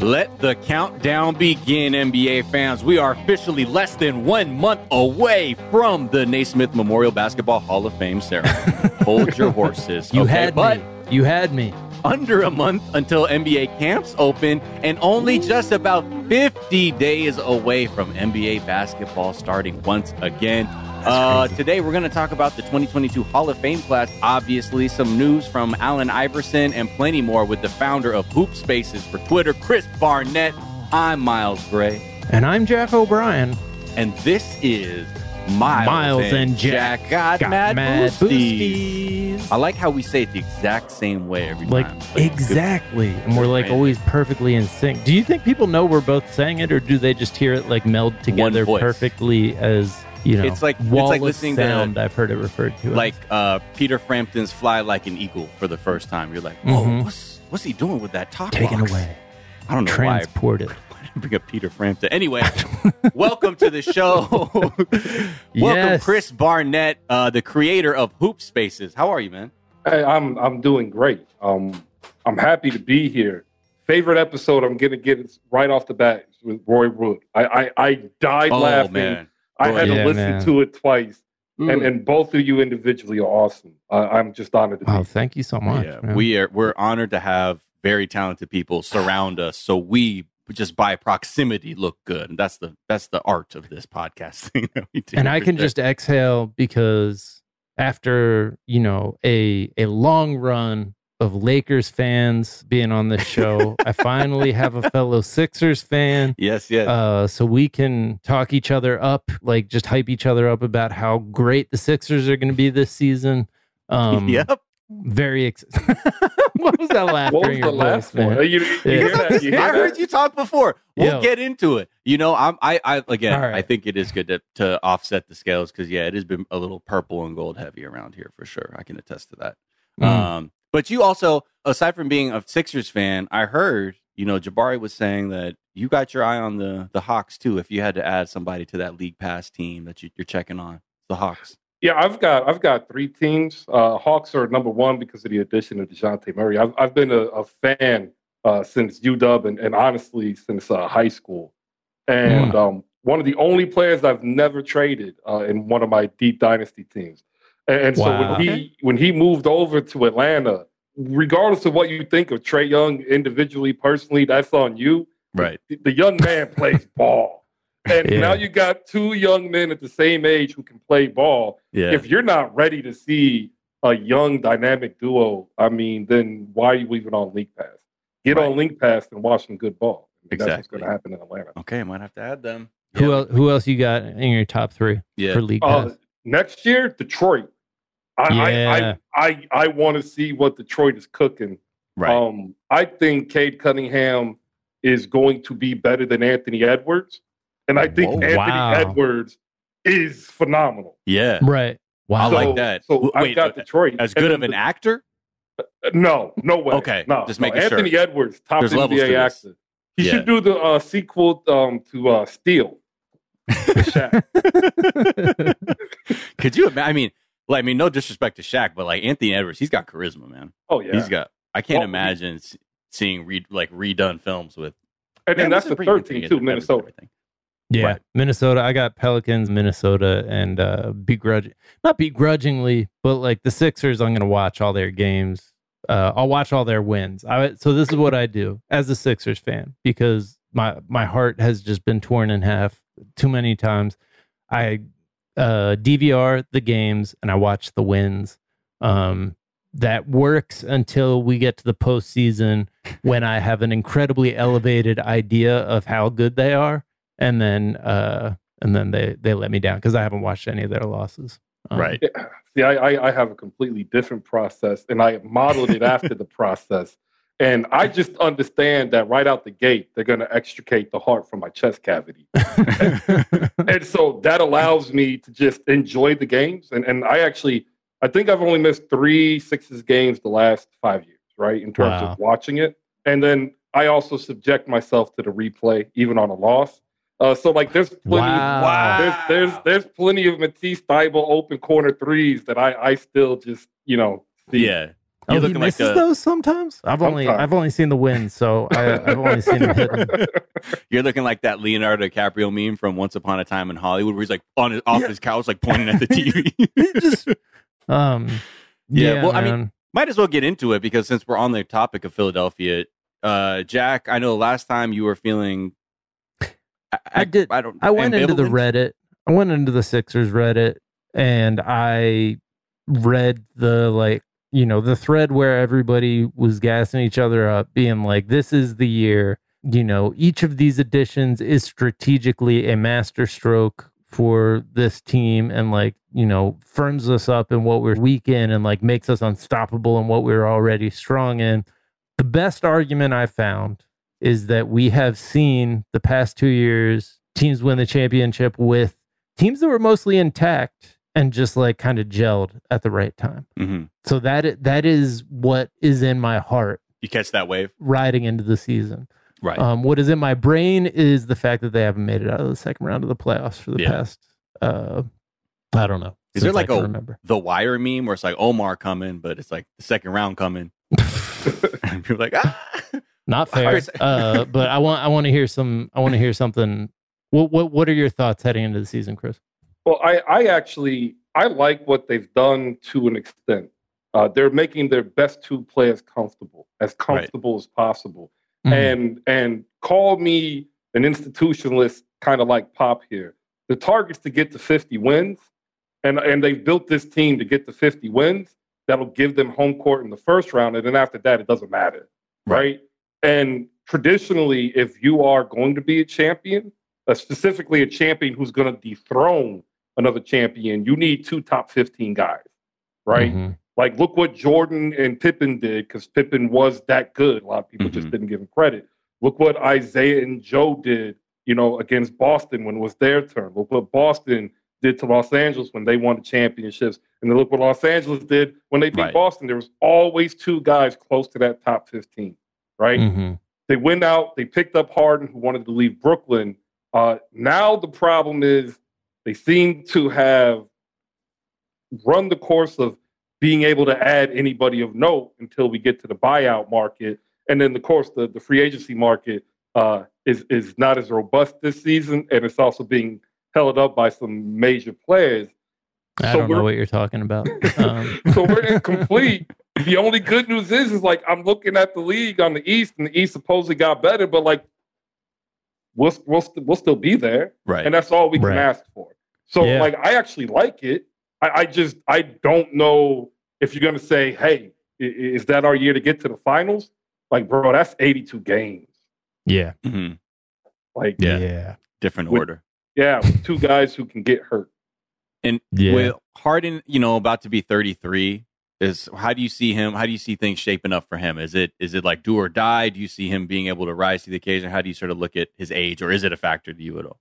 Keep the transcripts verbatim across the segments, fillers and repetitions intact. Let the countdown begin, N B A fans. We are officially less than one month away from the Naismith Memorial Basketball Hall of Fame ceremony. Hold your horses. You okay, had but me. You had me. Under a month until N B A camps open and only just about fifty days away from N B A basketball starting once again. Uh, today, we're going to talk about the twenty twenty-two Hall of Fame class. Obviously, some news from Allen Iverson and plenty more with the founder of Hoop Spaces for Twitter, Chris Barnett. I'm Miles Gray. And I'm Jack O'Brien. And this is Miles, Miles and, and Jack, Jack Got, got Mad, mad boosties. boosties. I like how we say it the exact same way every like, time. Like, exactly. Good. And we're like always perfectly in sync. Do you think people know we're both saying it, or do they just hear it like meld together perfectly as... You know, it's like it's like listening sound, to I've heard it referred to like uh, Peter Frampton's "Fly Like an Eagle" for the first time. You're like, whoa, mm-hmm. what's what's he doing with that talk? Taken box? away. I don't know Transported. why. Transported. Bring up Peter Frampton. Anyway, welcome to the show. welcome, yes. Chris Barnett, uh, the creator of Hoop Spaces. How are you, man? Hey, I'm I'm doing great. Um, I'm happy to be here. Favorite episode. I'm gonna get it right off the bat with Roy Wood. I I, I died oh, laughing. Man. I had yeah, to listen man. to it twice, Ooh. and and both of you individually are awesome. Uh, I'm just honored to be here. Oh, thank you so much. Yeah, we are we're honored to have very talented people surround us, so we just by proximity look good. And that's the that's the art of this podcast thing that we do. And I can day. just exhale because after you know a a long run of Lakers fans being on this show, I finally have a fellow Sixers fan. Yes, yes. Uh, so we can talk each other up, like just hype each other up about how great the Sixers are going to be this season. Um, yep. Very excited. What was that laugh? What was the last one? You, you yeah. hear that? You hear I heard that? you talk before. We'll Yo. get into it. You know, I'm, I, I, again, right. I think it is good to, to offset the scales because, yeah, it has been a little purple and gold heavy around here for sure. I can attest to that. Mm. Um, But you also, aside from being a Sixers fan, I heard, you know, Jabari was saying that you got your eye on the the Hawks, too, if you had to add somebody to that league pass team that you, you're checking on, the Hawks. Yeah, I've got I've got three teams. Uh, Hawks are number one because of the addition of DeJounte Murray. I've I've been a, a fan uh, since U W and, and honestly since uh, high school. And mm. um, one of the only players I've never traded uh, in one of my deep dynasty teams. And, and wow. so when he when he moved over to Atlanta, regardless of what you think of Trae Young individually, personally, that's on you. Right. The, the young man plays ball. And yeah. now you got two young men at the same age who can play ball. Yeah. If you're not ready to see a young dynamic duo, I mean, then why are you even on League Pass? Get right. on League Pass and watch some good ball. I mean, exactly. That's what's going to happen in Atlanta. Okay, I might have to add them. Who, yeah. else, who else you got in your top three yeah. for League Pass? Uh, next year, Detroit. I, yeah. I I I, I want to see what Detroit is cooking. Right. Um, I think Cade Cunningham is going to be better than Anthony Edwards, and I think Whoa, Anthony wow. Edwards is phenomenal. Yeah. Right. Wow. So, I like that. So Wait, I've got Detroit as good and of an the, actor. No, no way. Okay. No, just no. making Anthony sure. Edwards, top There's N B A actor. He yeah. should do the uh, sequel um, to uh, Steel. Could you? I mean. Well, I mean, no disrespect to Shaq, but like Anthony Edwards, he's got charisma, man. Oh yeah, he's got. I can't well, imagine he, seeing re, like redone films with. And, man, and that's the third team too, Minnesota. Yeah, right. Minnesota. I got Pelicans, Minnesota, and uh, begrudging, not begrudgingly, but like the Sixers. I'm going to watch all their games. Uh, I'll watch all their wins. I, so this is what I do as a Sixers fan because my my heart has just been torn in half too many times. I. Uh, D V R the games and I watch the wins. Um, that works until we get to the postseason when I have an incredibly elevated idea of how good they are, and then uh, and then they they let me down because I haven't watched any of their losses. Um, right. See, I, I I have a completely different process, and I modeled it after the process, and I just understand that right out the gate they're going to extricate the heart from my chest cavity. And so that allows me to just enjoy the games. And and I actually, I think I've only missed three Sixers games the last five years, right, in terms wow. of watching it. And then I also subject myself to the replay, even on a loss. Uh, so, like, there's plenty, wow. of, wow. there's, there's, there's plenty of Matisse Thybulle open corner threes that I, I still just, you know, see. Yeah. You're oh, looking he misses like a, those sometimes. I've sometimes. only I've only seen the win, so I, I've only seen him hit them. You're looking like that Leonardo DiCaprio meme from Once Upon a Time in Hollywood, where he's like on his, off yeah. his couch, like pointing at the T V. Just, um, yeah, yeah. Well, man. I mean, might as well get into it because since we're on the topic of Philadelphia, uh, Jack, I know last time you were feeling. I, I did. I don't. I went ambivalent? into the Reddit. I went into the Sixers Reddit, and I read the like. You know, the thread where everybody was gassing each other up, being like, this is the year, you know, each of these additions is strategically a master stroke for this team and like, you know, firms us up in what we're weak in and like makes us unstoppable in what we're already strong in. The best argument I found is that we have seen the past two years teams win the championship with teams that were mostly intact and just like kind of gelled at the right time. Mm-hmm. So that that is what is in my heart. You catch that wave? Riding into the season. Right. Um, what is in my brain is the fact that they haven't made it out of the second round of the playoffs for the yeah. past, uh, I don't know. Is there like a remember. The Wire meme where it's like Omar coming, but it's like the second round coming. And people are like, ah! Not fair. uh, but I want I want to hear some, I want to hear something. What, what, what are your thoughts heading into the season, Chris? Well, I, I actually, I like what they've done to an extent. Uh, they're making their best two players comfortable, as comfortable right. as possible. Mm-hmm. And and call me an institutionalist, kind of like Pop here. The target's to get to fifty wins, and, and they've built this team to get to fifty wins. That'll give them home court in the first round, and then after that, it doesn't matter, right? right? And traditionally, if you are going to be a champion, uh, specifically a champion who's going to dethrone another champion, you need two top fifteen guys, right? Mm-hmm. Like, look what Jordan and Pippen did, because Pippen was that good. A lot of people mm-hmm. just didn't give him credit. Look what Isaiah and Joe did, you know, against Boston when it was their turn. Look what Boston did to Los Angeles when they won the championships. And then look what Los Angeles did when they beat right. Boston. There was always two guys close to that top fifteen, right? Mm-hmm. They went out, they picked up Harden, who wanted to leave Brooklyn. Uh, now the problem is they seem to have run the course of being able to add anybody of note until we get to the buyout market. And then, of course, the, the free agency market uh, is, is not as robust this season, and it's also being held up by some major players. I so don't know what you're talking about. Um. So we're incomplete. The only good news is, is like, I'm looking at the league on the East, and the East supposedly got better, but like, we'll, we'll, we'll still be there. Right. And that's all we can right. ask for. So yeah. like, I actually like it. I, I just, I don't know if you're going to say, hey, is that our year to get to the finals? Like, bro, that's eighty-two games. Yeah. Mm-hmm. Like, yeah. yeah. Different with, order. Yeah. With two guys who can get hurt. And yeah. with Harden, you know, about to be thirty-three, is how do you see him? How do you see things shaping up for him? Is it is it like do or die? Do you see him being able to rise to the occasion? How do you sort of look at his age, or is it a factor to you at all?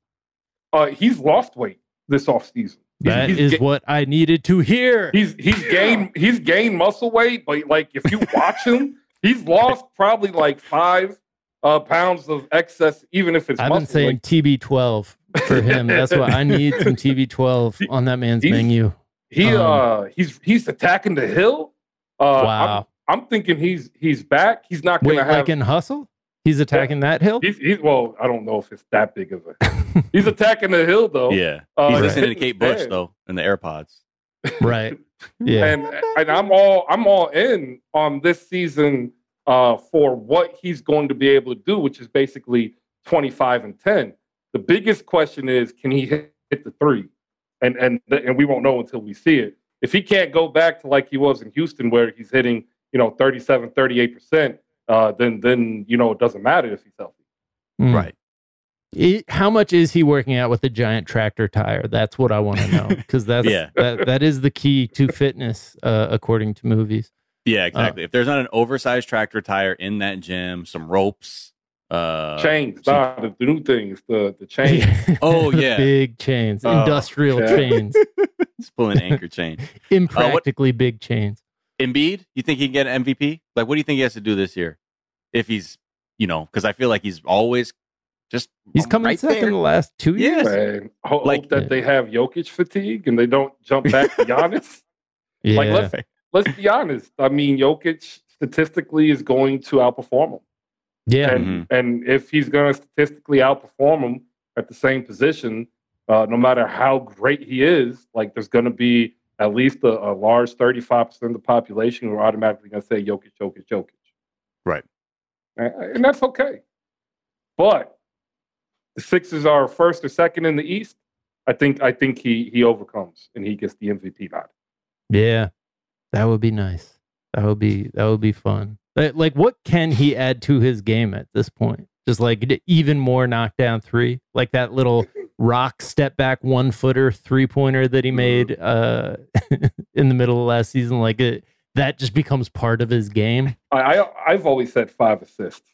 Uh, he's lost weight this offseason. That he's, he's is ga- what I needed to hear. He's he's gained he's gained muscle weight, but like if you watch him, he's lost probably like five uh, pounds of excess, even if it's I've muscle been saying weight. T B twelve for him. That's why I need some T B twelve on that man's he's, menu. He um, uh he's he's attacking the hill. Uh, wow. I'm, I'm thinking he's he's back. He's not gonna Wait, have like in Hustle. He's attacking yeah. that hill. He's, he's well, I don't know if it's that big of a. He's attacking the hill though. Yeah, uh, he's listening right. to Kate Bush though in the AirPods. Right. Yeah. And and I'm all I'm all in on this season uh, for what he's going to be able to do, which is basically twenty-five and ten. The biggest question is, can he hit, hit the three? And and and we won't know until we see it. If he can't go back to like he was in Houston, where he's hitting, you know, thirty-seven, thirty-eight percent, uh, then then you know it doesn't matter if he's healthy. Mm. Right. It, how much is he working out with a giant tractor tire? That's what I want to know, because that's yeah. that that is the key to fitness, uh, according to movies. Yeah, exactly. Uh, if there's not an oversized tractor tire in that gym, some ropes. Uh, chains, some, nah, the, the new things, the the chains. Oh yeah, big chains, uh, industrial yeah. chains. It's pulling an anchor chain, impractically uh, big chains. Embiid, you think he can get an M V P? Like, what do you think he has to do this year? If he's, you know, because I feel like he's always just he's coming right second the last two years. Yes. Hope like, that yeah. they have Jokic fatigue and they don't jump back to Giannis. Yeah. Like let's let's be honest. I mean, Jokic statistically is going to outperform him. Yeah, and, mm-hmm. and if he's going to statistically outperform him at the same position, uh, no matter how great he is, like there's going to be at least a, a large thirty-five percent of the population who are automatically going to say Jokic, Jokic, Jokic. Right. And, and that's okay. But the Sixers are first or second in the East. I think I think he he overcomes and he gets the M V P nod. Yeah, that would be nice. That would be that would be fun. Like, what can he add to his game at this point? Just like even more knockdown three, like that little rock step back one footer three pointer that he made uh, in the middle of last season. Like it, that just becomes part of his game. I, I I've always said five assists.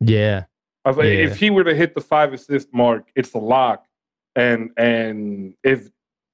Yeah. I was like, yeah. If he were to hit the five assist mark, it's a lock. And and if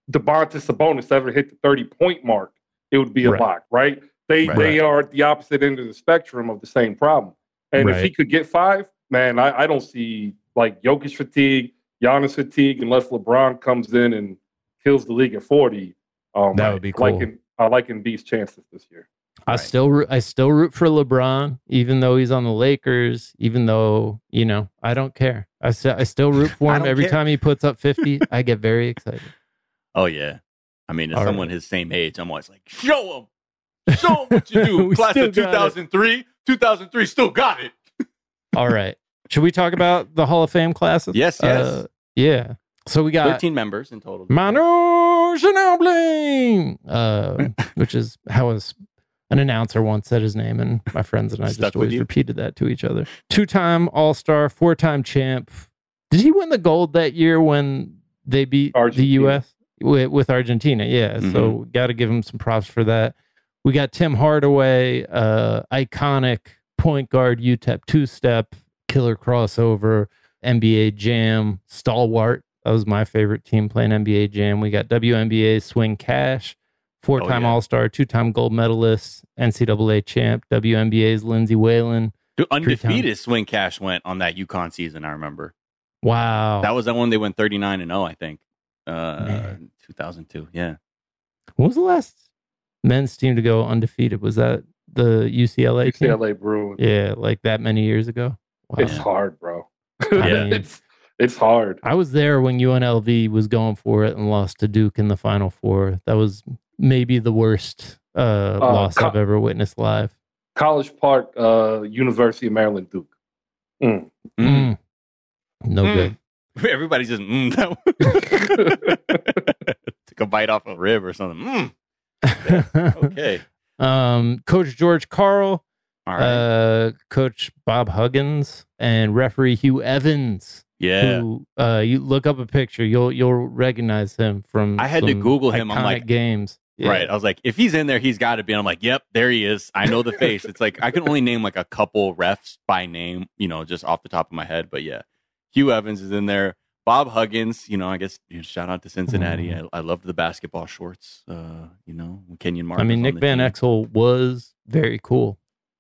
DeBontis Sabonis ever hit the thirty point mark, it would be a right. lock, right? They right. they are at the opposite end of the spectrum of the same problem. And right. if he could get five, man, I, I don't see like Jokic fatigue, Giannis fatigue, unless LeBron comes in and kills the league at forty. Um, that would be cool. I like, I like Embiid's chances this year. I right. still I still root for LeBron, even though he's on the Lakers. Even though you know I don't care. I st- I still root for him every care. time he puts up fifty. I get very excited. Oh yeah, I mean, if All someone right. his same age, I'm always like, show him. Show them what you do. Class of two thousand three. two thousand three still got it. All right. Should we talk about the Hall of Fame classes? Yes, yes. Uh, yeah. So we got thirteen members in total. Manu Ginobili, uh, which is how was an announcer once said his name, and my friends and I just always you. repeated that to each other. Two-time All-Star, four-time champ. Did he win the gold that year when they beat Argentina. the U S with, with Argentina? Yeah, mm-hmm. So got to give him some props for that. We got Tim Hardaway, uh, iconic point guard, U T E P two-step, killer crossover, N B A Jam, stalwart. That was my favorite team playing N B A Jam. We got W N B A Swing Cash, four-time oh, yeah. All-Star, two-time gold medalist, N C A A champ, W N B A's Lindsey Whalen. Dude, undefeated three-time. Swing Cash went on that UConn season, I remember. Wow. That was the one they went thirty-nine and oh, I think, uh, two thousand two, yeah. When was the last men's team to go undefeated? Was that the U C L A team? U C L A Bruins. Yeah, like that many years ago. Wow. It's hard, bro. Yeah. mean, it's it's hard. I was there when U N L V was going for it and lost to Duke in the Final Four. That was maybe the worst uh, uh, loss co- I've ever witnessed live. College Park, uh, University of Maryland, Duke. Mm. Mm. No mm. good. Everybody's just mm, that took a bite off a rib or something. Mm. Okay. Um, Coach George Karl, All right. uh, Coach Bob Huggins, and referee Hugh Evans. Yeah. Who, uh, you look up a picture, you'll you'll recognize him from. I had to Google him. I'm like games. Yeah. Right. I was like, if he's in there, he's got to be. And I'm like, yep, there he is. I know the face. It's like I can only name like a couple refs by name, you know, just off the top of my head. But yeah. Hugh Evans is in there. Bob Huggins, you know, I guess you know, shout out to Cincinnati. I, I loved the basketball shorts, uh, you know, Kenyon Martin. I mean, Nick Van team. Exel was very cool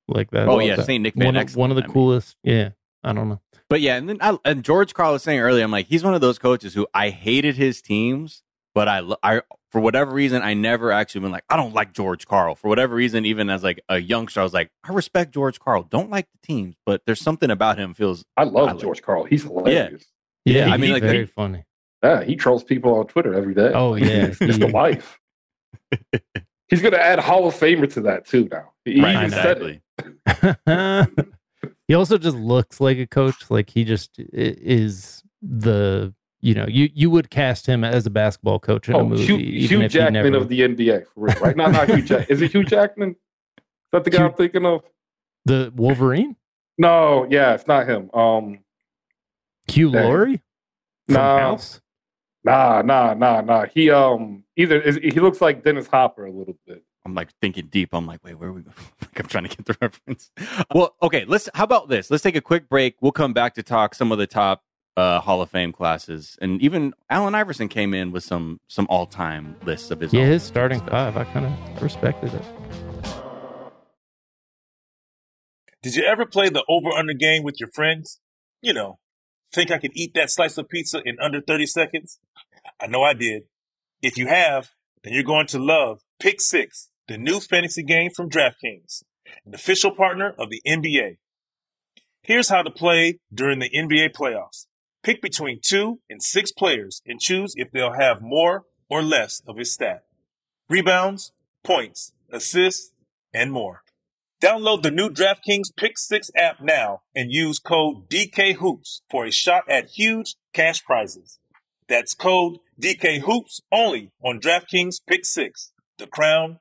like that. Oh, yeah, Saint Nick Van one Exel. Of, one of the I coolest. Mean. Yeah, I don't know. But yeah, and then I, and George Karl was saying earlier, I'm like, he's one of those coaches who I hated his teams, but I, I for whatever reason, I never actually been like, I don't like George Karl. For whatever reason, even as like a youngster, I was like, I respect George Karl. Don't like the teams, but there's something about him feels... I love I George like, Karl. He's hilarious. Yeah, yeah, yeah I mean, like... very he, funny. Yeah, he trolls people on Twitter every day. Oh, yeah. It's the life. He's going to add Hall of Famer to that, too, now. He right, exactly. Said it. He also just looks like a coach. Like, he just is the... You know, you, you would cast him as a basketball coach in oh, a movie. Hugh, even Hugh if Jackman he never... of the N B A, for real, right? Not, not Hugh Jackman. Is it Hugh Jackman? Is that the guy Hugh... I'm thinking of? The Wolverine? No, yeah, it's not him. Um, Hugh Laurie? Nah, House? nah, nah, nah, nah. He um either is, he looks like Dennis Hopper a little bit. I'm like thinking deep. I'm like, wait, where are we going? Like, I'm trying to get the reference. Well, okay. Let's. How about this? Let's take a quick break. We'll come back to talk some of the top. Uh, Hall of Fame classes, and even Allen Iverson came in with some some all time lists of his. Yeah, his starting stuff. Five. I kind of respected it. Did you ever play the over under game with your friends? You know, think I could eat that slice of pizza in under thirty seconds? I know I did. If you have, then you're going to love Pick six, the new fantasy game from DraftKings, an official partner of the N B A. Here's how to play during the N B A playoffs. Pick between two and six players and choose if they'll have more or less of his stat. Rebounds, points, assists, and more. Download the new DraftKings Pick six app now and use code D K Hoops for a shot at huge cash prizes. That's code D K Hoops only on DraftKings Pick six. The crown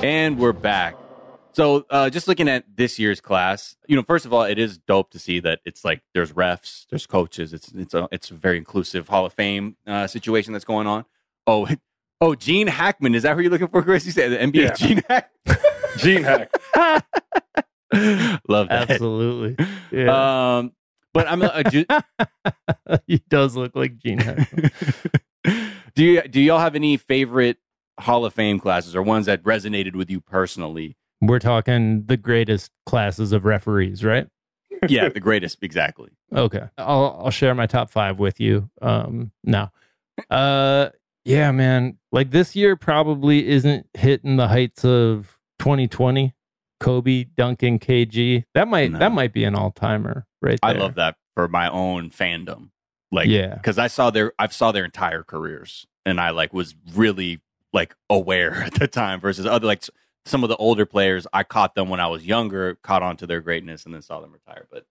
And we're back. So uh, just looking at this year's class, you know, first of all, it is dope to see that it's like there's refs, there's coaches. It's it's a, it's a very inclusive Hall of Fame uh, situation that's going on. Oh, oh, Gene Hackman. Is that who you're looking for, Chris? You said the N B A yeah. Gene Hack. Gene Hack. Love that. Absolutely. Yeah. Um, but I'm a, a ju- He does look like Gene Hackman. do, you, do y'all have any favorite Hall of Fame classes or ones that resonated with you personally? We're talking the greatest classes of referees, right? Yeah, the greatest, exactly. Okay, I'll I'll share my top five with you. Um, now, uh, yeah, man, like this year probably isn't hitting the heights of twenty twenty. Kobe dunking K G. That might no. that might be an all timer, right there. I love that for my own fandom, like yeah, because I saw their I've saw their entire careers, and I like was really. like aware at the time versus other, like some of the older players, I caught them when I was younger, caught on to their greatness and then saw them retire. But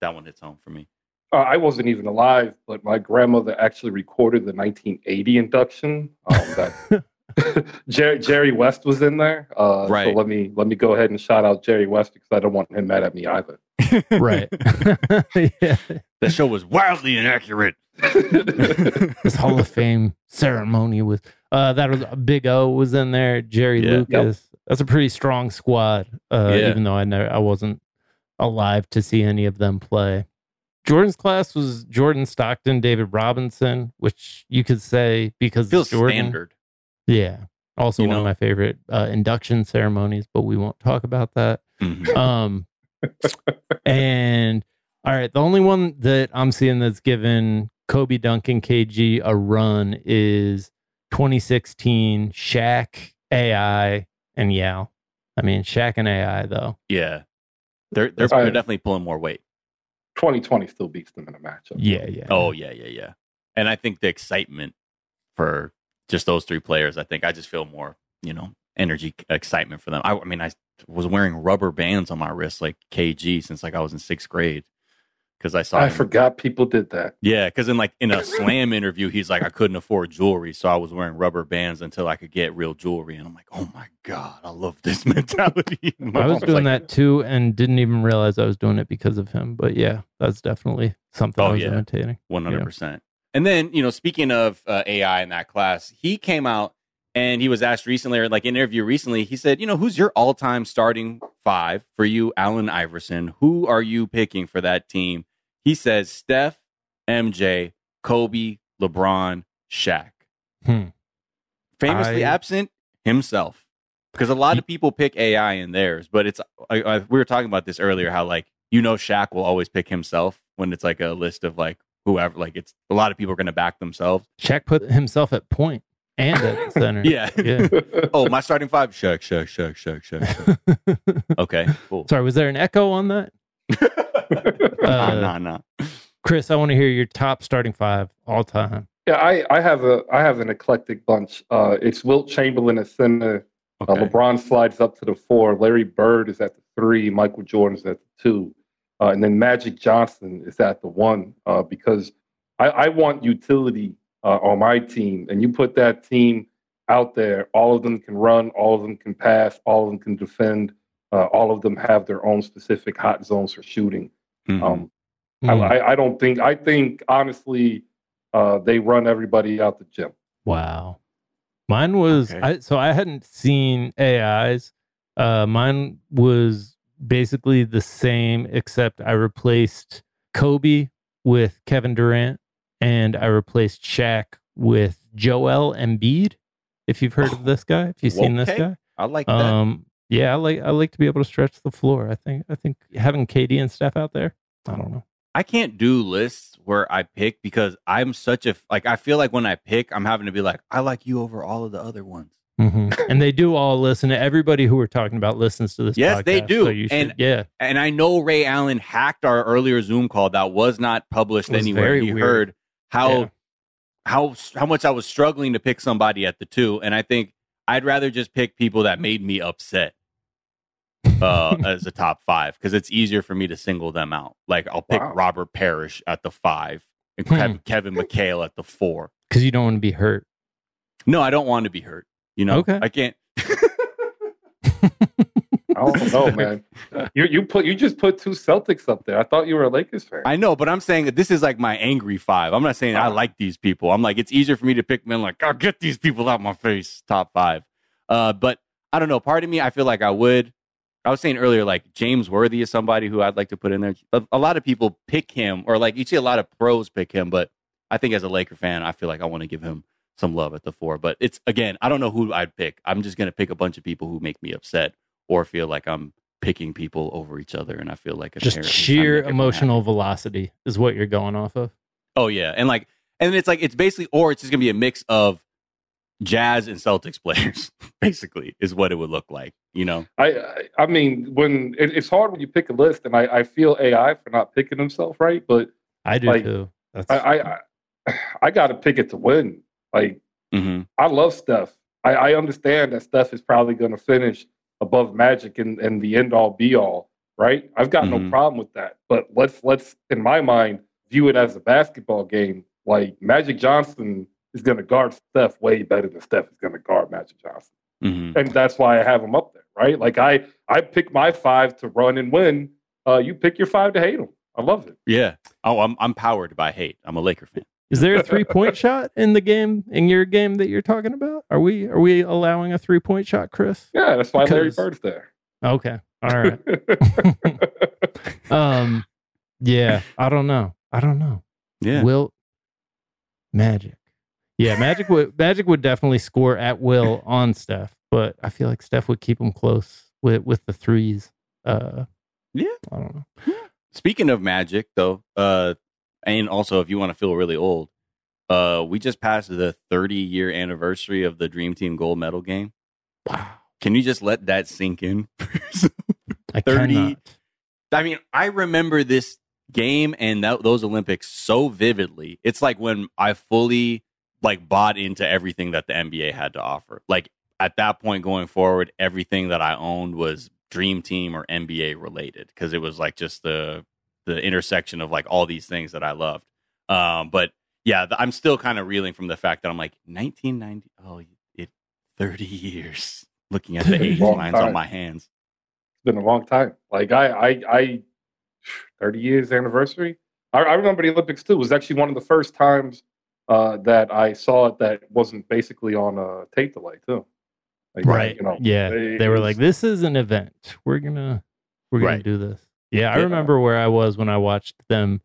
that one hits home for me. Uh, I wasn't even alive, but my grandmother actually recorded the nineteen eighty induction. Um, that Jerry, Jerry West was in there. Uh, right. So let me, let me go ahead and shout out Jerry West because I don't want him mad at me either. Right. Yeah. That show was wildly inaccurate. This Hall of Fame ceremony was uh that was Big O was in there, Jerry yeah, Lucas. Yep. That's a pretty strong squad. Uh yeah. Even though I never I wasn't alive to see any of them play. Jordan's class was Jordan, Stockton, David Robinson, which you could say because feels Jordan, standard. Yeah. Also you one know? of my favorite uh, induction ceremonies, but we won't talk about that. Mm-hmm. Um and all right, the only one that I'm seeing that's given Kobe dunking K G a run is twenty sixteen Shaq, A I, and Yao. I mean, Shaq and A I, though. Yeah. They're they're, they're definitely pulling more weight. twenty twenty still beats them in a matchup. Yeah, yeah. Oh, yeah, yeah, yeah. And I think the excitement for just those three players, I think I just feel more, you know, energy, excitement for them. I, I mean, I was wearing rubber bands on my wrist like K G since like I was in sixth grade. Because I saw, I him. forgot people did that. Yeah, because in like in a Slam interview, he's like, I couldn't afford jewelry, so I was wearing rubber bands until I could get real jewelry. And I'm like, oh my god, I love this mentality. I was doing like, that too, and didn't even realize I was doing it because of him. But yeah, that's definitely something oh, I was yeah. imitating, one hundred percent. Yeah. And then you know, speaking of uh, A I in that class, he came out and he was asked recently, or like an interview recently, he said, you know, who's your all-time starting five for you, Allen Iverson? Who are you picking for that team? He says Steph, M J, Kobe, LeBron, Shaq. Hmm. Famously I, absent himself. Because a lot of people pick A I in theirs. But it's I, I, we were talking about this earlier, how like, you know, Shaq will always pick himself when it's like a list of like whoever. Like it's a lot of people are going to back themselves. Shaq put himself at point and at center. Yeah. yeah. Oh, my starting five. Shaq, Shaq, Shaq, Shaq, Shaq, Shaq. Okay, cool. Sorry, was there an echo on that? uh, nah, nah, nah. Chris, I want to hear your top starting five all time. Yeah, I, I have a I have an eclectic bunch. Uh, it's Wilt Chamberlain at center. Okay. Uh, LeBron slides up to the four. Larry Bird is at the three. Michael Jordan is at the two, uh, and then Magic Johnson is at the one. Uh, because I, I want utility uh, on my team, and you put that team out there. All of them can run. All of them can pass. All of them can defend. Uh, all of them have their own specific hot zones for shooting. Mm-hmm. Um, mm-hmm. I, I don't think, I think, honestly, uh, they run everybody out the gym. Wow. Mine was, okay. I, so I hadn't seen A Is. Uh, mine was basically the same, except I replaced Kobe with Kevin Durant, and I replaced Shaq with Joel Embiid, if you've heard oh, of this guy, if you've seen okay. this guy. I like that. Um, Yeah, I like I like to be able to stretch the floor. I think I think having K D and Steph out there, I don't know. I can't do lists where I pick, because I'm such a, like, I feel like when I pick, I'm having to be like, I like you over all of the other ones. Mm-hmm. And they do all listen. Everybody who we're talking about listens to this yes, podcast. Yes, they do. So you should, and, yeah. and I know Ray Allen hacked our earlier Zoom call that was not published was anywhere. He weird. heard how, yeah. how, how much I was struggling to pick somebody at the two. And I think I'd rather just pick people that made me upset uh, as a top five, because it's easier for me to single them out. Like, I'll pick wow. Robert Parrish at the five and hmm. Kevin McHale at the four. Because you don't want to be hurt. No, I don't want to be hurt. You know, okay. I can't. I don't know, man. You you put you just put two Celtics up there. I thought you were a Lakers fan. I know, but I'm saying that this is like my angry five. I'm not saying wow. I like these people. I'm like, it's easier for me to pick men like, I'll get these people out my face. Top five. Uh, but I don't know. Part of me, I feel like I would. I was saying earlier, like James Worthy is somebody who I'd like to put in there. A, a lot of people pick him, or like you see a lot of pros pick him. But I think as a Laker fan, I feel like I want to give him some love at the four. But it's, again, I don't know who I'd pick. I'm just going to pick a bunch of people who make me upset or feel like I'm picking people over each other. And I feel like just sheer emotional velocity is what you're going off of. Oh, yeah. And like, and it's like, it's basically, or it's just going to be a mix of Jazz and Celtics players, basically, is what it would look like. You know, I, I mean, when it, it's hard when you pick a list, and I, I feel A I for not picking himself right. But I do like, too. That's... I, I, I, I got to pick it to win. Like, mm-hmm. I love Steph. I, I understand that Steph is probably going to finish above Magic and, and the end-all, be-all, right? I've got mm-hmm. no problem with that. But let's, let's, in my mind, view it as a basketball game. Like, Magic Johnson is going to guard Steph way better than Steph is going to guard Magic Johnson. Mm-hmm. And that's why I have him up there, right? Like, I, I pick my five to run and win. Uh, you pick your five to hate him. I love it. Yeah. Oh, I'm I'm powered by hate. I'm a Laker fan. Is there a three-point shot in the game, in your game that you're talking about? Are we are we allowing a three-point shot, Chris? Yeah, that's why because... Larry Bird's there. Okay, all right. um, yeah, I don't know. I don't know. Yeah, will Magic? Yeah, Magic would Magic would definitely score at will on Steph, but I feel like Steph would keep him close with with the threes. Uh, yeah, I don't know. Speaking of Magic, though. Uh, And also, if you want to feel really old, uh, we just passed the thirty-year anniversary of the Dream Team gold medal game. Wow. Can you just let that sink in? I thirty cannot. I mean, I remember this game and that, those Olympics so vividly. It's like when I fully like bought into everything that the N B A had to offer. Like at that point going forward, everything that I owned was Dream Team or N B A related, because it was like just the... the intersection of like all these things that I loved. Um, but yeah, the, I'm still kind of reeling from the fact that I'm like nineteen ninety. Oh, it thirty years looking at the age lines on my hands. It's been a long time. Like I, I, I thirty years anniversary. I, I remember the Olympics too. It was actually one of the first times uh, that I saw it that wasn't basically on a tape delay too. Like, right. You know, yeah. They, they were was, like, this is an event. We're gonna, we're gonna right. do this. Yeah, I remember where I was when I watched them.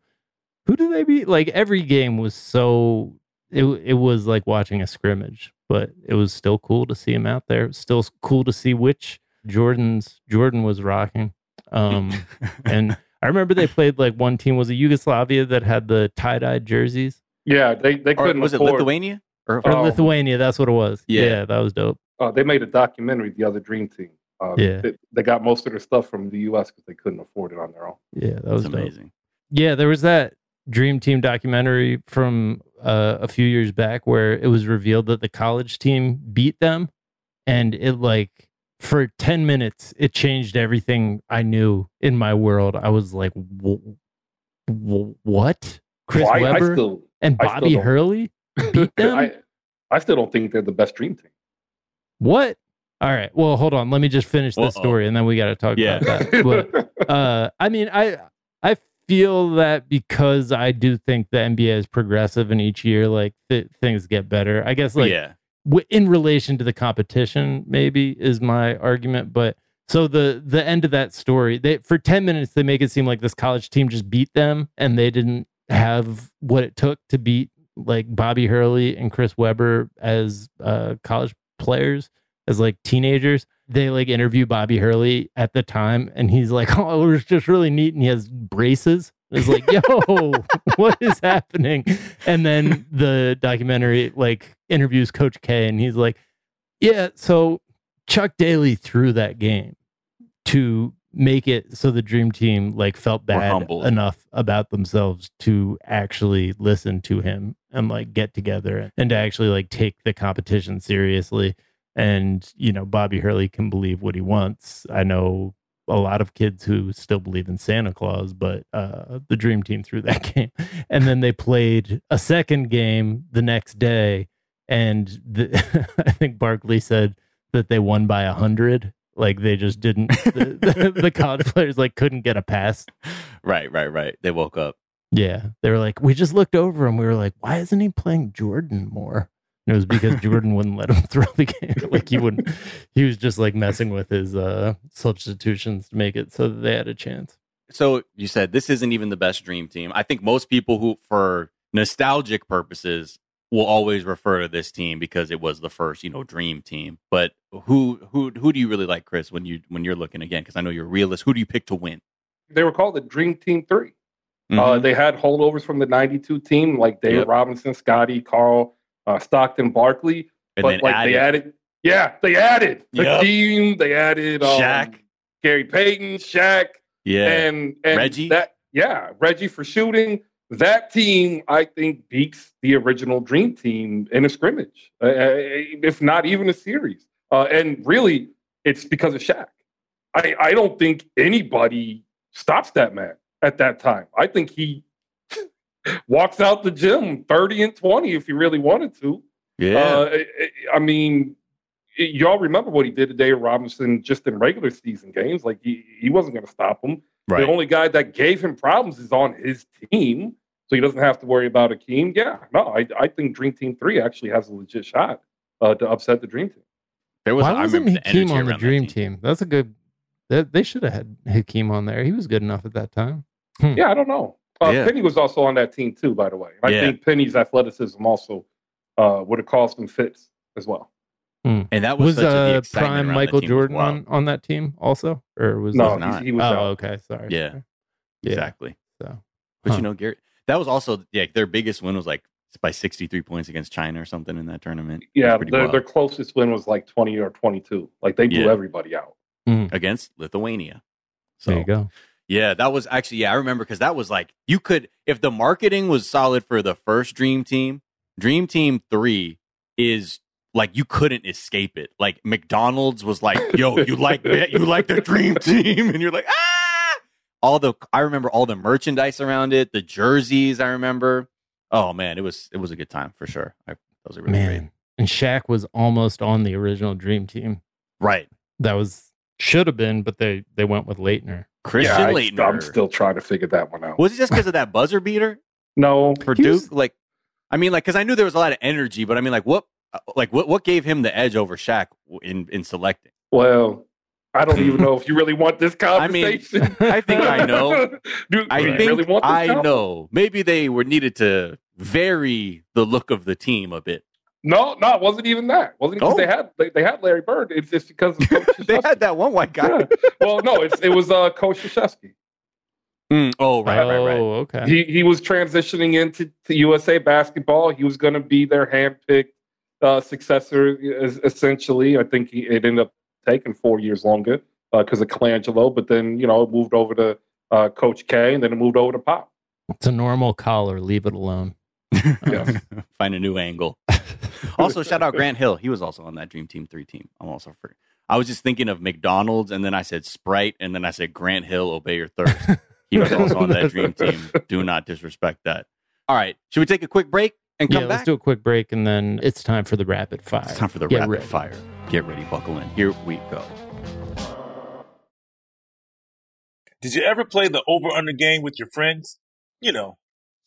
Who do they beat? Like, every game was so... It it was like watching a scrimmage, but it was still cool to see him out there. It was still cool to see which Jordan's Jordan was rocking. Um, and I remember they played, like, one team. Was it Yugoslavia that had the tie-dye jerseys? Yeah, they, they couldn't or was afford... it Lithuania? Or, or oh. Lithuania, that's what it was. Yeah, yeah that was dope. Uh, they made a documentary, The Other Dream Team. Um, yeah, they, they got most of their stuff from the U S because they couldn't afford it on their own. Yeah, that was amazing. Dope. Yeah, there was that Dream Team documentary from uh, a few years back where it was revealed that the college team beat them, and it like for ten minutes it changed everything I knew in my world. I was like, w- w- "What? Chris well, I, Webber I still, and Bobby still Hurley beat them?" I, I still don't think they're the best Dream Team. What? All right. Well, hold on. Let me just finish this Uh-oh. story, and then we got to talk yeah. about that. But, uh, I mean, I I feel that because I do think the N B A is progressive, and each year, like th- things get better. I guess, like yeah. w- in relation to the competition, maybe is my argument. But so the the end of that story, they for ten minutes they make it seem like this college team just beat them, and they didn't have what it took to beat like Bobby Hurley and Chris Webber as uh, college players. As like teenagers, they like interview Bobby Hurley at the time, and he's like, "Oh, it was just really neat." And he has braces It's like, yo, what is happening? And then the documentary like interviews Coach K, and he's like, yeah, so Chuck Daly threw that game to make it so the Dream Team like felt bad enough about themselves to actually listen to him and like get together and to actually like take the competition seriously. And, you know, Bobby Hurley can believe what he wants. I know a lot of kids who still believe in Santa Claus, but uh, the Dream Team threw that game. And then they played a second game the next day. And the, I think Barkley said that they won by one hundred. Like, they just didn't, the, the, the college players, like, couldn't get a pass. Right, right, right. They woke up. Yeah. They were like, we just looked over and we were like, why isn't he playing Jordan more? And it was because Jordan wouldn't let him throw the game. Like, he wouldn't, he was just, like, messing with his uh, substitutions to make it so that they had a chance. So, you said this isn't even the best Dream Team. I think most people who, for nostalgic purposes, will always refer to this team because it was the first, you know, Dream Team. But who who who do you really like, Chris, when you when you're looking again? Because I know you're a realist. Who do you pick to win? They were called the Dream Team Three. Mm-hmm. Uh, they had holdovers from the ninety-two team, like David yep. Robinson, Scotty, Carl, uh, Stockton, Barkley. And but like added. they added, yeah, they added the yep. team. They added um, Shaq, Gary Payton, Shaq, yeah, and, and Reggie. That, yeah, Reggie for shooting. That team, I think, beats the original Dream Team in a scrimmage, uh, if not even a series. Uh, and really, it's because of Shaq. I, I don't think anybody stops that man at that time. I think he walks out the gym thirty and twenty if he really wanted to. Yeah. Uh, I mean, y'all remember what he did to David Robinson just in regular season games. Like, he, he wasn't going to stop him. Right. The only guy that gave him problems is on his team, so he doesn't have to worry about Akeem. Yeah, no, I I think Dream Team three actually has a legit shot uh, to upset the Dream Team. There was, Why wasn't Hakeem on the Dream team? team? That's a good... They, they should have had Hakeem on there. He was good enough at that time. Hmm. Yeah, I don't know. Uh, yeah. Penny was also on that team too, by the way. I yeah. think Penny's athleticism also uh, would have caused him fits as well. Hmm. And that was, was such uh, a prime Michael Jordan on, on that team also, or was no, not? He was oh, out. okay, sorry. Yeah, sorry. exactly. Yeah. So, but huh. you know, Garrett, that was also yeah, their biggest win was like by sixty-three points against China or something in that tournament. Yeah, their, their closest win was like twenty or twenty-two. Like they blew yeah. everybody out mm. against Lithuania. So there you go. Yeah, that was actually yeah, I remember because that was like you could if the marketing was solid for the first Dream Team, Dream Team three is. Like, you couldn't escape it. Like, McDonald's was like, yo, you like you like the Dream Team? And you're like, ah! All the, I remember all the merchandise around it, the jerseys, I remember. Oh, man, it was it was a good time, for sure. I, that was a really man. great. And Shaq was almost on the original Dream Team. Right. That was, should have been, but they, they went with Leitner. Christian yeah, Leitner. I, I'm still trying to figure that one out. Was it just because of that buzzer beater? No. For Duke? Was... Like, I mean, like, because I knew there was a lot of energy, but I mean, like, what? Like, what what gave him the edge over Shaq in, in selecting? Well, I don't even know if you really want this conversation. I mean, I think I know. Dude, I think really want this I conversation? know. Maybe they were needed to vary the look of the team a bit. No, no, it wasn't even that. It wasn't because oh. they had they, they had Larry Bird. It's just because of Coach they had that one white guy. Yeah. Well, no, it's, it was uh, Coach Krzyzewski. Mm, oh, right, oh, right, right. Okay. He, he was transitioning into to U S A basketball. He was going to be their handpicked Uh, successor, essentially. I think he, it ended up taking four years longer because uh, of Colangelo, but then, you know, it moved over to uh, Coach K, and then it moved over to Pop. It's a normal collar. Leave it alone. Yes. Find a new angle. Also, shout out Grant Hill. He was also on that Dream Team three team. I'm also free. I was just thinking of McDonald's, and then I said Sprite, and then I said Grant Hill, obey your thirst. He was also on that Dream Team. Do not disrespect that. All right. Should we take a quick break? And come yeah, back. Let's do a quick break, and then it's time for the rapid fire. It's time for the Get rapid ready. fire. Get ready, buckle in. Here we go. Did you ever play the over-under game with your friends? You know,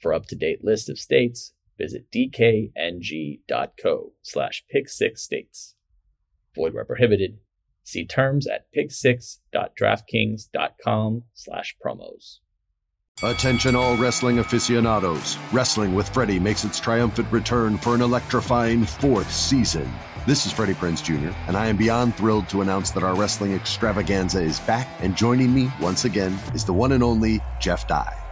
For up-to-date list of states, visit dkng.co slash pick six states. Void where prohibited. See terms at pick six dot draftkings dot com slash promos. Attention all wrestling aficionados. Wrestling with Freddy makes its triumphant return for an electrifying fourth season. This is Freddie Prinze Junior, and I am beyond thrilled to announce that our wrestling extravaganza is back, and joining me once again is the one and only Jeff Dye.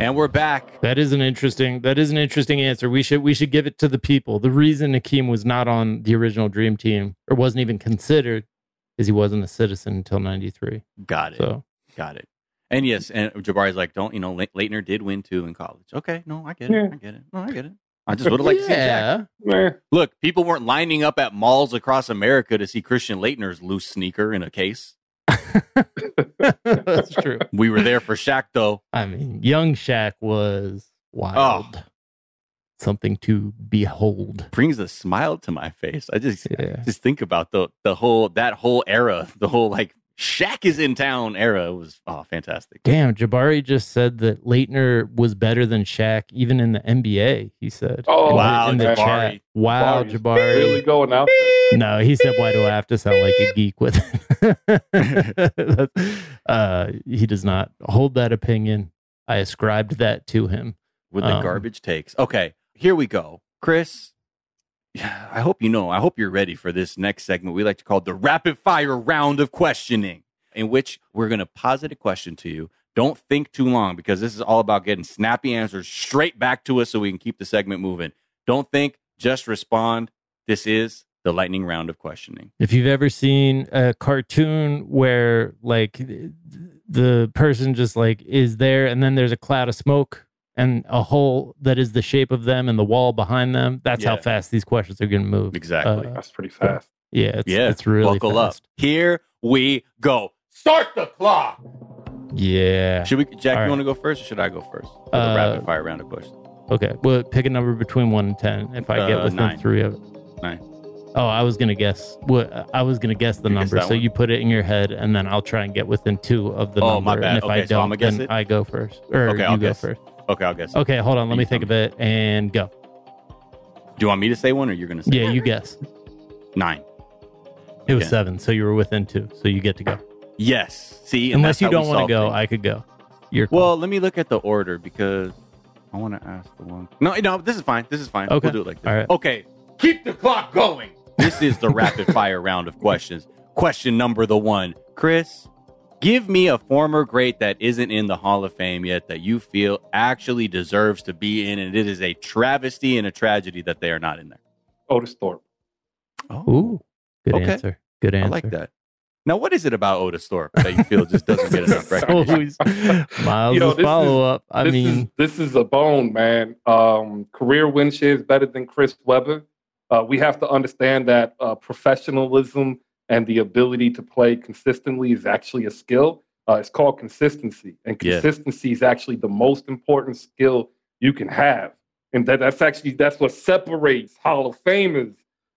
And we're back. That is an interesting. That is an interesting answer. We should we should give it to the people. The reason Hakeem was not on the original Dream Team or wasn't even considered is he wasn't a citizen until ninety-three. Got it. So. Got it. And yes, and Jabari's like, don't you know? Leitner did win two in college. Okay, no, I get it. Yeah. I get it. No, I get it. I just would have liked yeah. to see Shaq. Look, people weren't lining up at malls across America to see Christian Leitner's loose sneaker in a case. That's true. We were there for Shaq, though. I mean, young Shaq was wild. Oh. Something to behold. Brings a smile to my face. I just, yeah. just think about the the whole that whole era, the whole like Shaq is in town era was oh fantastic. Damn, Jabari just said that Leitner was better than Shaq, even in the N B A. He said, "Oh in wow, the, in Jabari! The wow, Jabari, Jabari. really going out." No, he said, "Why do I have to sound like a geek with it?" uh, he does not hold that opinion. I ascribed that to him with the um, garbage takes. Okay, here we go, Chris. I hope you know. I hope you're ready for this next segment. We like to call the rapid fire round of questioning, in which we're going to posit a question to you. Don't think too long because this is all about getting snappy answers straight back to us, so we can keep the segment moving. Don't think, just respond. This is the lightning round of questioning. If you've ever seen a cartoon where like the person just like is there, and then there's a cloud of smoke and a hole that is the shape of them and the wall behind them. That's yeah. how fast these questions are going to move. Exactly. Uh, that's pretty fast. Yeah, it's, yeah. it's really Buckle fast. Up. Here we go. Start the clock. Yeah. Should we, Jack, right. you want to go first or should I go first? For uh, the rapid fire round of questions. Okay. Well, pick a number between one and ten. If I uh, get within nine. three of it. Nine. Oh, I was going to guess. What I was going to guess the you number. Guess so one. You put it in your head and then I'll try and get within two of the oh, number. Oh, my bad. And if okay, I don't, so I'm going to guess it. I go first. Or okay, you I'll go guess. first. Okay, I'll guess. Okay, hold on. Let me think of it and go. Do you want me to say one or you're going to say Yeah, one? You guess. Nine. It was okay. seven, so you were within two, so you get to go. Yes. See, unless you don't want to go, things. I could go. Your call. Well, let me look at the order because I want to ask the one. No, no, this is fine. This is fine. Okay. We'll do it like this. All right. Okay, keep the clock going. This is the rapid fire round of questions. Question number the one. Chris, give me a former great that isn't in the Hall of Fame yet that you feel actually deserves to be in, and it is a travesty and a tragedy that they are not in there. Otis Thorpe. Oh, Ooh, good okay. answer. Good answer. I like that. Now, what is it about Otis Thorpe that you feel just doesn't get enough recognition? Miles' Yo, follow is, up. I this mean, is, this is a bone, man. Um, career win share is better than Chris Webber. Uh, we have to understand that uh, professionalism and the ability to play consistently is actually a skill. Uh, it's called consistency, and consistency yeah. is actually the most important skill you can have. And that, that's actually that's what separates Hall of Famers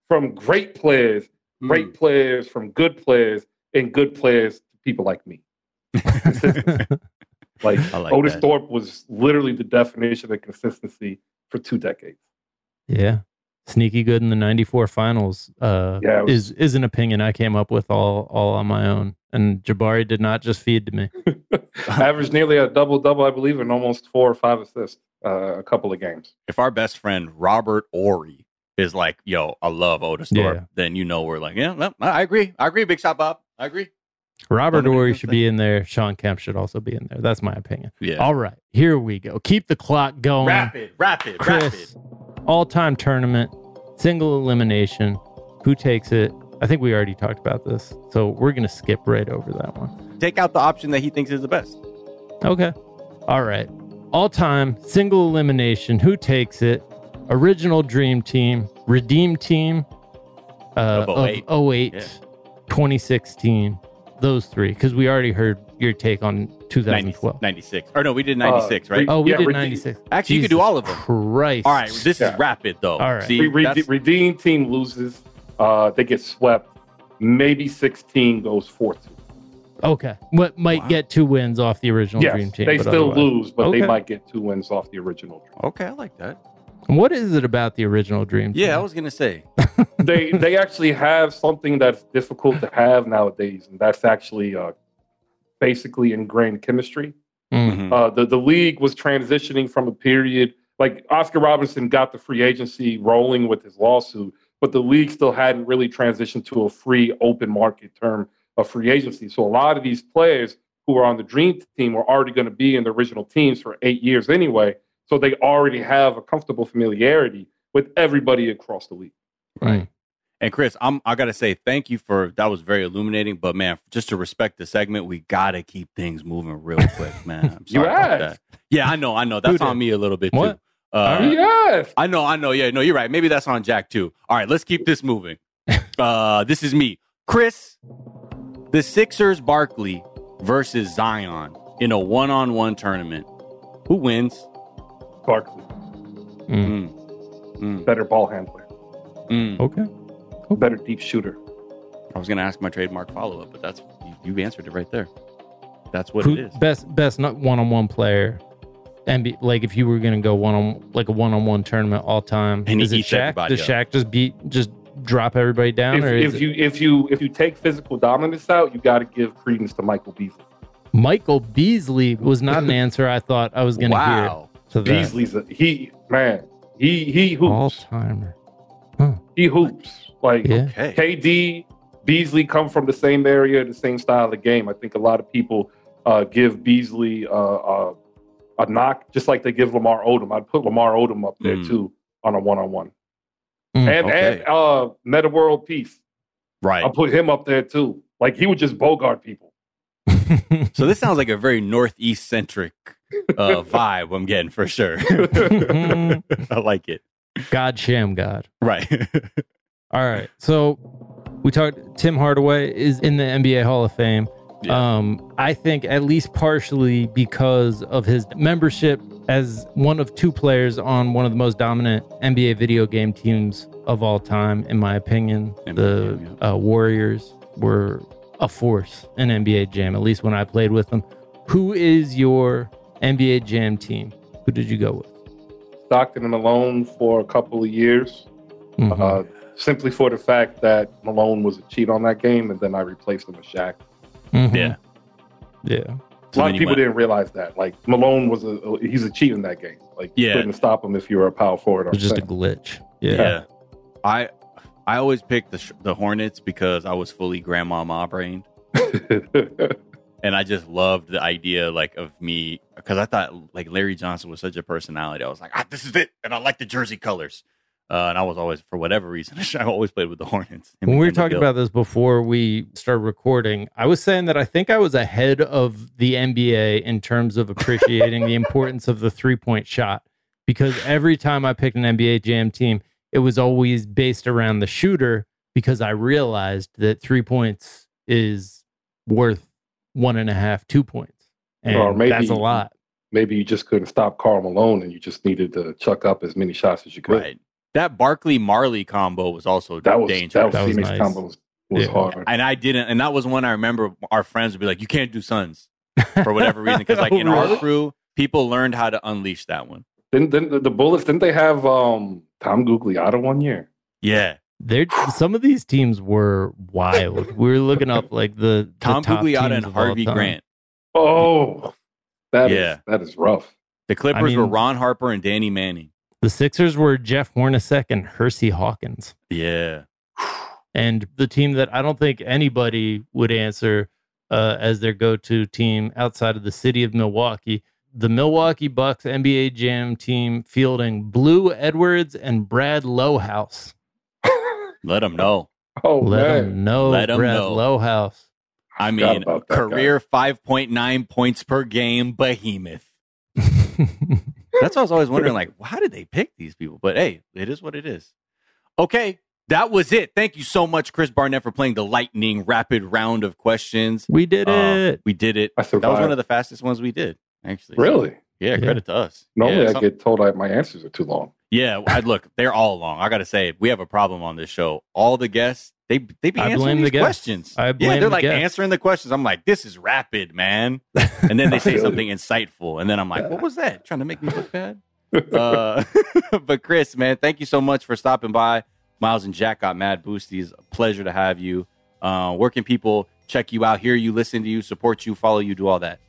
from great players, great mm. players from good players. And good players, people like me. like, like Otis that. Thorpe was literally the definition of consistency for two decades. Yeah. Sneaky good in the ninety-four finals uh, yeah, was, is is an opinion I came up with all, all on my own. And Jabari did not just feed to me. Averaged nearly a double-double, I believe, and almost four or five assists uh, a couple of games. If our best friend, Robert Ory, is like, yo, I love Otis Thorpe, yeah. then you know we're like, yeah, no, I agree. I agree, Big Shot Bob. I agree. Robert Ory should be in there. Sean Kemp should also be in there. That's my opinion. Yeah. All right. Here we go. Keep the clock going. Rapid, rapid, Chris, rapid. All-time tournament, single elimination. Who takes it? I think we already talked about this, so we're going to skip right over that one. Take out the option that he thinks is the best. Okay. All right. All-time, single elimination. Who takes it? Original Dream Team, Redeem Team uh, of oh eight. Of oh eight. Yeah. twenty sixteen, those three, because we already heard your take on two thousand twelve. ninety-six. Or no, we did ninety-six, uh, right? Oh, we yeah, did ninety-six. Actually, Jesus you could do all of them. Christ. All right, this yeah. is rapid, though. All right. See, Re- Re- Redeem Team loses. Uh, they get swept. Maybe sixteen goes four two. Okay. What might wow. get two wins off the original yes, Dream Team. They still otherwise. lose, but okay. they might get two wins off the original Dream Team. Okay, I like that. What is it about the original Dream Team? Yeah, I was going to say. they they actually have something that's difficult to have nowadays, and that's actually uh, basically ingrained chemistry. Mm-hmm. Uh, the, the league was transitioning from a period, like Oscar Robertson got the free agency rolling with his lawsuit, but the league still hadn't really transitioned to a free open market term of free agency. So a lot of these players who were on the Dream Team were already going to be in the original teams for eight years anyway, so they already have a comfortable familiarity with everybody across the league. Right. And Chris, I'm, I got to say thank you for, that was very illuminating, but man, just to respect the segment, we got to keep things moving real quick, man. I'm sorry you about asked. That. Yeah, I know, I know. That's on me a little bit what? too. Uh, yes. I know, I know. Yeah, no, you're right. Maybe that's on Jack too. All right, let's keep this moving. uh, this is me. Chris, the Sixers Barkley versus Zion in a one-on-one tournament. Who wins? Barkley. Mm. Mm. Better ball handler. Mm. Okay. okay. Better deep shooter. I was going to ask my trademark follow-up, but that's you, you answered it right there. That's what Who, it is. Best, best, not one-on-one player. And be, like, if you were going to go one-on, like a one-on-one tournament all time, and is it Shaq? Does up. Shaq just beat, just drop everybody down? If, or if you, it, if you, if you take physical dominance out, you got to give credence to Michael Beasley. Michael Beasley was not an answer I thought I was going to wow. hear. Wow, Beasley's a, he man. He he hoops all-timer. Huh. He hoops. Like, yeah. K D, Beasley come from the same area, the same style of game. I think a lot of people uh, give Beasley uh, uh, a knock, just like they give Lamar Odom. I'd put Lamar Odom up there, mm. too, on a one-on-one. Mm, and okay. and uh, Metta World Peace. Right. I'll put him up there, too. Like, he would just bogart people. So this sounds like a very Northeast-centric uh, vibe I'm getting, for sure. I like it. God sham God. Right. All right. So we talked, Tim Hardaway is in the N B A Hall of Fame. Yeah. Um, I think at least partially because of his membership as one of two players on one of the most dominant N B A video game teams of all time, in my opinion. N B A, the yeah. uh, Warriors were a force in N B A Jam, at least when I played with them. Who is your N B A Jam team? Who did you go with? Stockton and Malone for a couple of years, mm-hmm. uh, simply for the fact that Malone was a cheat on that game, and then I replaced him with Shaq. Mm-hmm. Yeah, yeah. A lot of people went. didn't realize that. Like, Malone was a—he's a cheat in that game. Like, yeah. you couldn't stop him if you were a power forward. Or it was just a glitch. Yeah. yeah. I I always picked the the Hornets because I was fully grandmama brained. And I just loved the idea, like, of me, because I thought, like, Larry Johnson was such a personality. I was like, ah, this is it, and I like the jersey colors. Uh, and I was always, for whatever reason, I always played with the Hornets. When we were talking about this before we started recording, I was saying that I think I was ahead of the N B A in terms of appreciating the importance of the three-point shot. Because every time I picked an N B A Jam team, it was always based around the shooter because I realized that three points is worth one and a half, two points. And or maybe, that's a lot. Maybe you just couldn't stop Karl Malone and you just needed to chuck up as many shots as you could. Right. That Barkley-Marley combo was also that was, dangerous. That was Phoenix nice. combo was, was yeah. hard. And I didn't, and that was one I remember our friends would be like, you can't do Suns for whatever reason. Because like oh, in really? our crew, people learned how to unleash that one. Didn't, didn't the Bullets, didn't they have um, Tom Gugliotta one year? Yeah. They're, some of these teams were wild. We were looking up like the Tom the Gugliotta and Harvey Grant. Oh, that yeah. is that is rough. The Clippers I mean, were Ron Harper and Danny Manning. The Sixers were Jeff Hornacek and Hersey Hawkins. Yeah. And the team that I don't think anybody would answer uh, as their go-to team outside of the city of Milwaukee, the Milwaukee Bucks N B A Jam team fielding Blue Edwards and Brad Lowhouse. Let them know. Oh, Let them know, Let Brad know. Lowhouse. I mean, career five point nine points per game behemoth. That's what I was always wondering, like, how did they pick these people? But, hey, it is what it is. Okay, that was it. Thank you so much, Chris Barnett, for playing the lightning rapid round of questions. We did it. Uh, we did it. I survived. That was one of the fastest ones we did, actually. Really? So, yeah, yeah, credit to us. Normally yeah, I get told I, my answers are too long. Yeah, I, look, they're all long. I got to say, we have a problem on this show. All the guests, they they be answering these questions. I blame yeah, they're the like guests. answering the questions. I'm like, this is rapid, man. And then they say something insightful. And then I'm like, what was that? Trying to make me look bad? Uh, but Chris, man, thank you so much for stopping by. Miles and Jack got mad boosties. A pleasure to have you. Uh, where can people check you out, hear you, listen to you, support you, follow you, do all that?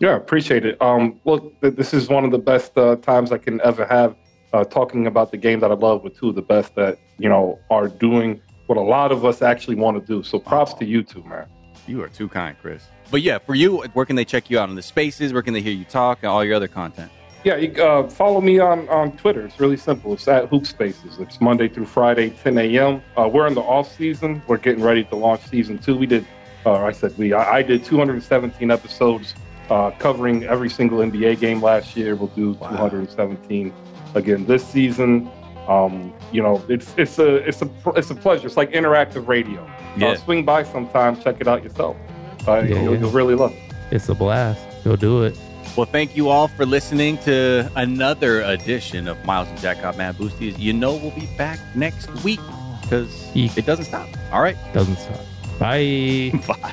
Yeah, appreciate it. Um, well, th- this is one of the best uh, times I can ever have uh, talking about the game that I love with two of the best that, you know, are doing what a lot of us actually want to do. So props oh, to you two, man. You are too kind, Chris. But yeah, for you, where can they check you out on the spaces? Where can they hear you talk and all your other content? Yeah, you, uh, follow me on, on Twitter. It's really simple. It's at Hoop Spaces. It's Monday through Friday, ten a.m. Uh, we're in the off season. We're getting ready to launch season two. We did, uh, I said we, I, I did two hundred seventeen episodes. Uh, covering every single N B A game last year. We'll do wow. two hundred seventeen again this season. Um, you know, it's it's a it's a it's a pleasure. It's like interactive radio. Yeah. Uh, swing by sometime, check it out yourself. Uh, yeah, you'll, yeah. you'll really love it. It's a blast. Go do it. Well, thank you all for listening to another edition of Miles and Jack Got Mad Boosties. You know, we'll be back next week because it doesn't stop. All right, doesn't stop. Bye. Bye.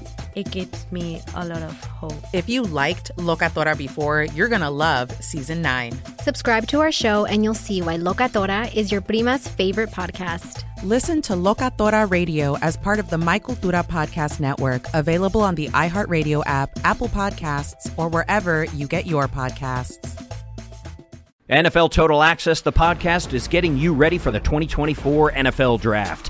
it gives me a lot of hope. If you liked Locatora before, you're going to love Season nine. Subscribe to our show and you'll see why Locatora is your prima's favorite podcast. Listen to Locatora Radio as part of the My Cultura Podcast Network, available on the iHeartRadio app, Apple Podcasts, or wherever you get your podcasts. N F L Total Access, the podcast, is getting you ready for the twenty twenty-four N F L Draft.